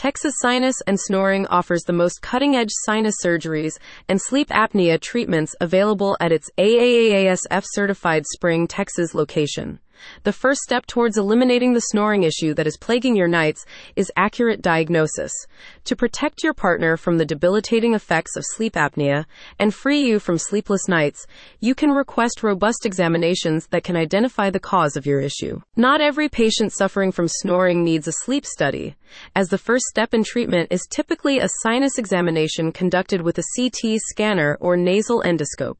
Texas Sinus and Snoring offers the most cutting-edge sinus surgeries and sleep apnea treatments available at its AAAASF-certified Spring, Texas location. The first step towards eliminating the snoring issue that is plaguing your nights is accurate diagnosis. To protect your partner from the debilitating effects of sleep apnea and free you from sleepless nights, you can request robust examinations that can identify the cause of your issue. Not every patient suffering from snoring needs a sleep study, as the first step in treatment is typically a sinus examination conducted with a CT scanner or nasal endoscope.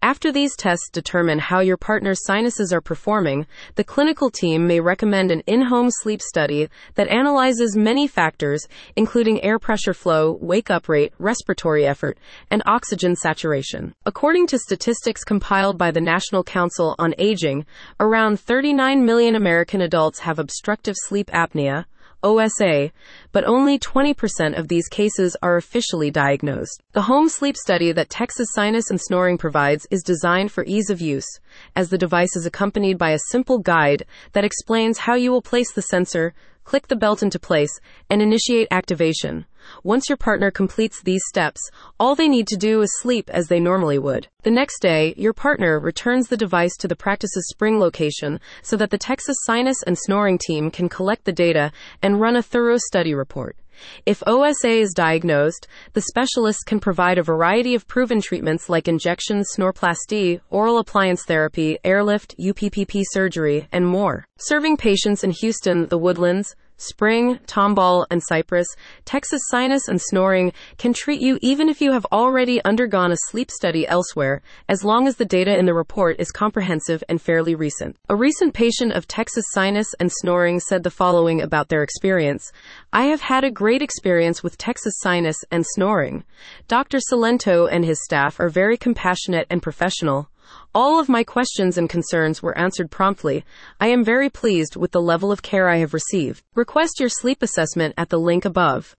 After these tests determine how your partner's sinuses are performing, the clinical team may recommend an in-home sleep study that analyzes many factors, including air pressure flow, wake-up rate, respiratory effort, and oxygen saturation. According to statistics compiled by the National Council on Aging, around 39 million American adults have obstructive sleep apnea, OSA, but only 20% of these cases are officially diagnosed. The home sleep study that Texas Sinus and Snoring provides is designed for ease of use, as the device is accompanied by a simple guide that explains how you will place the sensor, click the belt into place, and initiate activation. Once your partner completes these steps, all they need to do is sleep as they normally would. The next day, your partner returns the device to the practice's Spring location so that the Texas Sinus and Snoring team can collect the data and run a thorough study report. If OSA is diagnosed, the specialist can provide a variety of proven treatments like injections, snorplasty, oral appliance therapy, AIRLIFT, UPPP surgery, and more. Serving patients in Houston, The Woodlands, Spring, Tomball, and Cypress, Texas Sinus and Snoring can treat you even if you have already undergone a sleep study elsewhere, as long as the data in the report is comprehensive and fairly recent. A recent patient of Texas Sinus and Snoring said the following about their experience: "I have had a great experience with Texas Sinus and Snoring. Dr. Salento and his staff are very compassionate and professional. All of my questions and concerns were answered promptly. I am very pleased with the level of care I have received." Request your sleep assessment at the link above.